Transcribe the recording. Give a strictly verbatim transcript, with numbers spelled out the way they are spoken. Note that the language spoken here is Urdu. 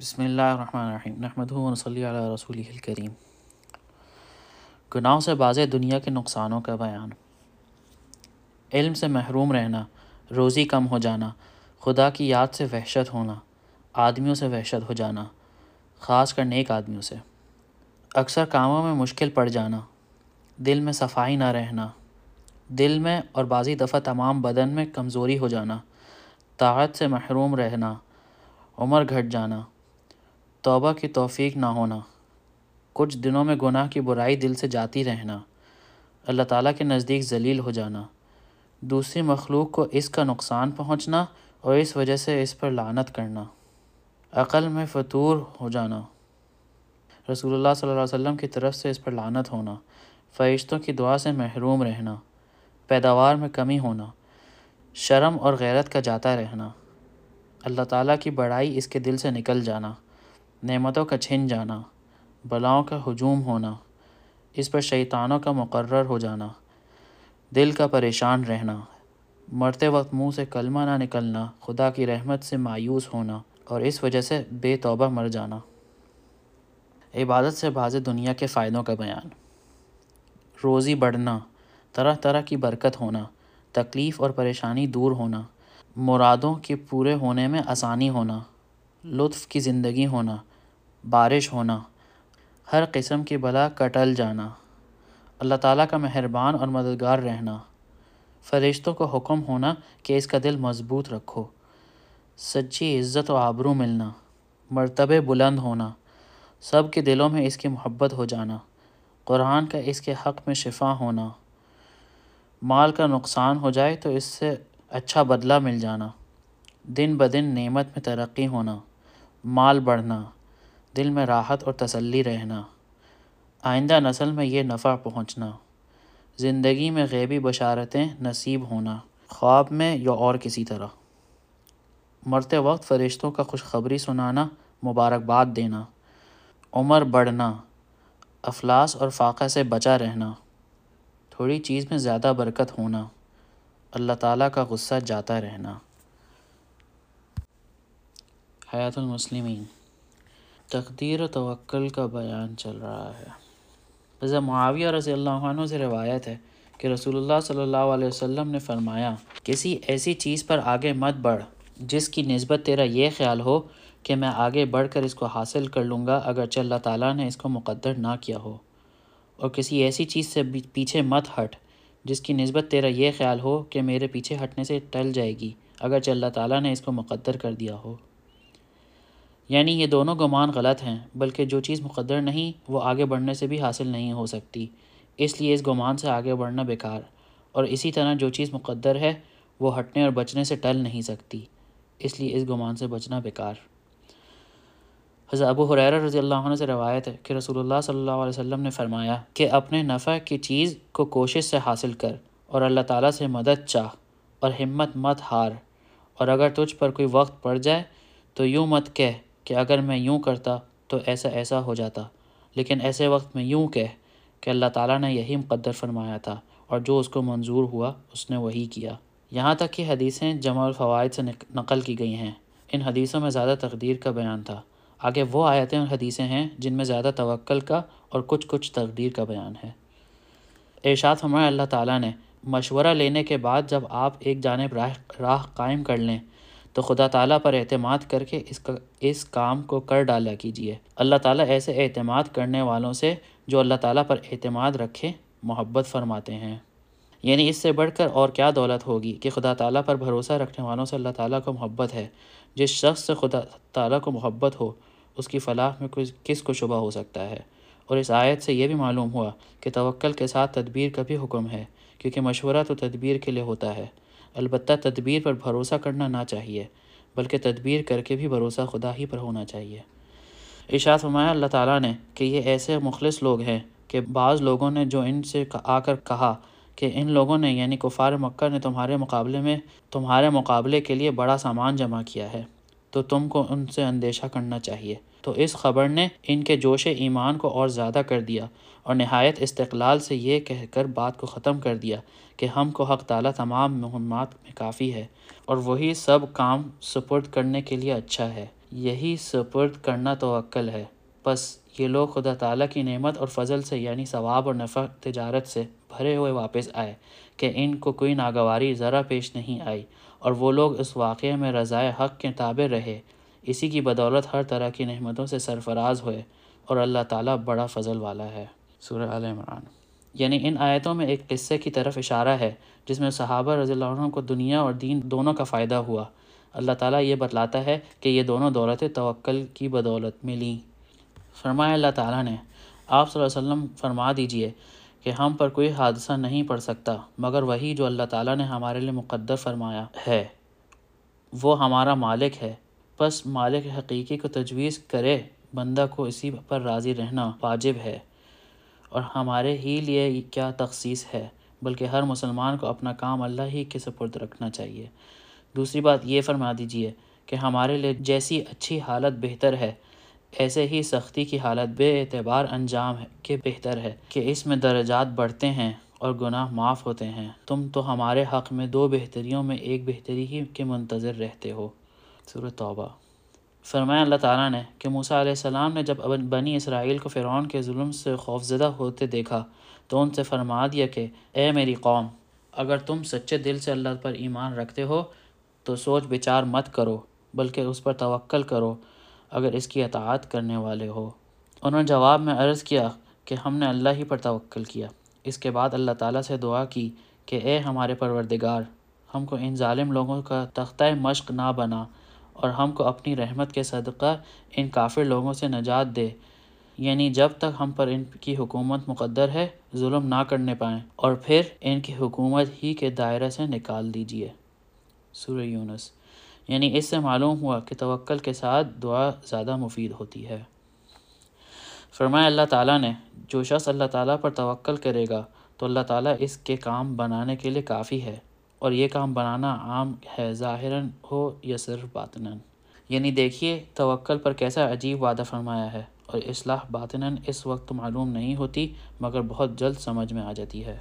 بسم اللہ الرحمن الرحیم نحمدہ و نصلی علی رسولہ الکریم۔ گناہوں سے باعث دنیا کے نقصانوں کا بیان۔ علم سے محروم رہنا، روزی کم ہو جانا، خدا کی یاد سے وحشت ہونا، آدمیوں سے وحشت ہو جانا، خاص کر نیک آدمیوں سے، اکثر کاموں میں مشکل پڑ جانا، دل میں صفائی نہ رہنا، دل میں اور بعضی دفعہ تمام بدن میں کمزوری ہو جانا، طاعت سے محروم رہنا، عمر گھٹ جانا، توبہ کی توفیق نہ ہونا، کچھ دنوں میں گناہ کی برائی دل سے جاتی رہنا، اللہ تعالیٰ کے نزدیک ذلیل ہو جانا، دوسری مخلوق کو اس کا نقصان پہنچنا اور اس وجہ سے اس پر لعنت کرنا، عقل میں فطور ہو جانا، رسول اللہ صلی اللہ علیہ وسلم کی طرف سے اس پر لعنت ہونا، فرشتوں کی دعا سے محروم رہنا، پیداوار میں کمی ہونا، شرم اور غیرت کا جاتا رہنا، اللہ تعالیٰ کی بڑائی اس کے دل سے نکل جانا، نعمتوں کا چھن جانا، بلاؤں کا ہجوم ہونا، اس پر شیطانوں کا مقرر ہو جانا، دل کا پریشان رہنا، مرتے وقت منہ سے کلمہ نہ نکلنا، خدا کی رحمت سے مایوس ہونا اور اس وجہ سے بے توبہ مر جانا۔ عبادت سے باعث دنیا کے فائدوں کا بیان۔ روزی بڑھنا، طرح طرح کی برکت ہونا، تکلیف اور پریشانی دور ہونا، مرادوں کے پورے ہونے میں آسانی ہونا، لطف کی زندگی ہونا، بارش ہونا، ہر قسم کی بلا کٹل جانا، اللہ تعالیٰ کا مہربان اور مددگار رہنا، فرشتوں کو حکم ہونا کہ اس کا دل مضبوط رکھو، سچی عزت و آبرو ملنا، مرتبے بلند ہونا، سب کے دلوں میں اس کی محبت ہو جانا، قرآن کا اس کے حق میں شفا ہونا، مال کا نقصان ہو جائے تو اس سے اچھا بدلہ مل جانا، دن بدن نعمت میں ترقی ہونا، مال بڑھنا، دل میں راحت اور تسلی رہنا، آئندہ نسل میں یہ نفع پہنچنا، زندگی میں غیبی بشارتیں نصیب ہونا، خواب میں یا اور کسی طرح، مرتے وقت فرشتوں کا خوشخبری سنانا، مبارکباد دینا، عمر بڑھنا، افلاس اور فاقہ سے بچا رہنا، تھوڑی چیز میں زیادہ برکت ہونا، اللہ تعالیٰ کا غصہ جاتا رہنا۔ حیات المسلمین۔ تقدیر و توکل کا بیان چل رہا ہے۔ حضرت معاویہ رضی اللہ عنہ سے روایت ہے کہ رسول اللہ صلی اللہ علیہ وسلم نے فرمایا، کسی ایسی چیز پر آگے مت بڑھ جس کی نسبت تیرا یہ خیال ہو کہ میں آگے بڑھ کر اس کو حاصل کر لوں گا، اگرچہ اللہ تعالیٰ نے اس کو مقدر نہ کیا ہو، اور کسی ایسی چیز سے پیچھے مت ہٹ جس کی نسبت تیرا یہ خیال ہو کہ میرے پیچھے ہٹنے سے ٹل جائے گی، اگرچہ اللہ تعالیٰ نے اس کو مقدر کر دیا ہو۔ یعنی یہ دونوں گمان غلط ہیں، بلکہ جو چیز مقدر نہیں وہ آگے بڑھنے سے بھی حاصل نہیں ہو سکتی، اس لیے اس گمان سے آگے بڑھنا بیکار، اور اسی طرح جو چیز مقدر ہے وہ ہٹنے اور بچنے سے ٹل نہیں سکتی، اس لیے اس گمان سے بچنا بیکار۔ حضرت ابو ہریرہ رضی اللہ عنہ سے روایت ہے کہ رسول اللہ صلی اللہ علیہ وسلم نے فرمایا کہ اپنے نفع کی چیز کو کوشش سے حاصل کر، اور اللہ تعالیٰ سے مدد چاہ، اور ہمت مت ہار، اور اگر تجھ پر کوئی وقت پڑ جائے تو یوں مت کہہ کہ اگر میں یوں کرتا تو ایسا ایسا ہو جاتا، لیکن ایسے وقت میں یوں کہہ کہ اللہ تعالیٰ نے یہی مقدر فرمایا تھا، اور جو اس کو منظور ہوا اس نے وہی کیا۔ یہاں تک کہ حدیثیں جمع الفوائد سے نقل کی گئی ہیں۔ ان حدیثوں میں زیادہ تقدیر کا بیان تھا، آگے وہ آیتیں اور حدیثیں ہیں جن میں زیادہ توکل کا اور کچھ کچھ تقدیر کا بیان ہے۔ ارشاد فرمایا اللہ تعالیٰ نے، مشورہ لینے کے بعد جب آپ ایک جانب راہ راہ قائم کر لیں تو خدا تعالیٰ پر اعتماد کر کے اس کا اس کام کو کر ڈالا کیجیے، اللہ تعالیٰ ایسے اعتماد کرنے والوں سے جو اللہ تعالیٰ پر اعتماد رکھے محبت فرماتے ہیں۔ یعنی اس سے بڑھ کر اور کیا دولت ہوگی کہ خدا تعالیٰ پر بھروسہ رکھنے والوں سے اللہ تعالیٰ کو محبت ہے۔ جس شخص سے خدا تعالیٰ کو محبت ہو اس کی فلاح میں کس کو شبہ ہو سکتا ہے۔ اور اس آیت سے یہ بھی معلوم ہوا کہ توکل کے ساتھ تدبیر کا بھی حکم ہے، کیونکہ مشورہ تو تدبیر کے لیے ہوتا ہے، البتہ تدبیر پر بھروسہ کرنا نہ چاہیے، بلکہ تدبیر کر کے بھی بھروسہ خدا ہی پر ہونا چاہیے۔ ارشاد فرمایا اللہ تعالیٰ نے کہ یہ ایسے مخلص لوگ ہیں کہ بعض لوگوں نے جو ان سے آ کر کہا کہ ان لوگوں نے یعنی کفار مکہ نے تمہارے مقابلے میں تمہارے مقابلے کے لیے بڑا سامان جمع کیا ہے تو تم کو ان سے اندیشہ کرنا چاہیے، تو اس خبر نے ان کے جوش ایمان کو اور زیادہ کر دیا، اور نہایت استقلال سے یہ کہہ کر بات کو ختم کر دیا کہ ہم کو حق تعالیٰ تمام مہمات میں کافی ہے، اور وہی سب کام سپرد کرنے کے لیے اچھا ہے۔ یہی سپرد کرنا توکل ہے۔ پس یہ لوگ خدا تعالیٰ کی نعمت اور فضل سے یعنی ثواب اور نفع تجارت سے بھرے ہوئے واپس آئے کہ ان کو کوئی ناگواری ذرا پیش نہیں آئی، اور وہ لوگ اس واقعے میں رضائے حق کے تابع رہے۔ اسی کی بدولت ہر طرح کی نعمتوں سے سرفراز ہوئے، اور اللہ تعالیٰ بڑا فضل والا ہے۔ سورہ آل عمران۔ یعنی ان آیتوں میں ایک قصے کی طرف اشارہ ہے جس میں صحابہ رضی اللہ عنہ کو دنیا اور دین دونوں کا فائدہ ہوا۔ اللہ تعالیٰ یہ بتلاتا ہے کہ یہ دونوں دولتیں توکل کی بدولت ملیں۔ فرمایا اللہ تعالیٰ نے، آپ صلی اللہ علیہ وسلم فرما دیجئے کہ ہم پر کوئی حادثہ نہیں پڑ سکتا مگر وہی جو اللہ تعالیٰ نے ہمارے لیے مقدر فرمایا ہے، وہ ہمارا مالک ہے۔ پس مالک حقیقی کو تجویز کرے بندہ کو اسی پر راضی رہنا واجب ہے، اور ہمارے ہی لیے کیا تخصیص ہے، بلکہ ہر مسلمان کو اپنا کام اللہ ہی کے سپرد رکھنا چاہیے۔ دوسری بات یہ فرما دیجئے کہ ہمارے لیے جیسی اچھی حالت بہتر ہے، ایسے ہی سختی کی حالت بے اعتبار انجام کے بہتر ہے کہ اس میں درجات بڑھتے ہیں اور گناہ معاف ہوتے ہیں۔ تم تو ہمارے حق میں دو بہتریوں میں ایک بہتری ہی کے منتظر رہتے ہو۔ سورہ توبہ۔ فرمایا اللہ تعالیٰ نے کہ موسیٰ علیہ السلام نے جب بنی اسرائیل کو فرعون کے ظلم سے خوفزدہ ہوتے دیکھا تو ان سے فرما دیا کہ اے میری قوم، اگر تم سچے دل سے اللہ پر ایمان رکھتے ہو تو سوچ بچار مت کرو بلکہ اس پر توکل کرو اگر اس کی اطاعت کرنے والے ہو۔ انہوں نے جواب میں عرض کیا کہ ہم نے اللہ ہی پر توکل کیا۔ اس کے بعد اللہ تعالیٰ سے دعا کی کہ اے ہمارے پروردگار، ہم کو ان ظالم لوگوں کا تختہ مشق نہ بنا، اور ہم کو اپنی رحمت کے صدقہ ان کافر لوگوں سے نجات دے، یعنی جب تک ہم پر ان کی حکومت مقدر ہے ظلم نہ کرنے پائیں، اور پھر ان کی حکومت ہی کے دائرہ سے نکال دیجئے۔ سورہ یونس۔ یعنی اس سے معلوم ہوا کہ توکل کے ساتھ دعا زیادہ مفید ہوتی ہے۔ فرمایا اللہ تعالیٰ نے، جو شخص اللہ تعالیٰ پر توکل کرے گا تو اللہ تعالیٰ اس کے کام بنانے کے لیے کافی ہے، اور یہ کام بنانا عام ہے، ظاہراً ہو یا صرف باطناً۔ یعنی دیکھیے توکل پر کیسا عجیب وعدہ فرمایا ہے، اور اصلاح باطناً اس وقت معلوم نہیں ہوتی مگر بہت جلد سمجھ میں آ جاتی ہے۔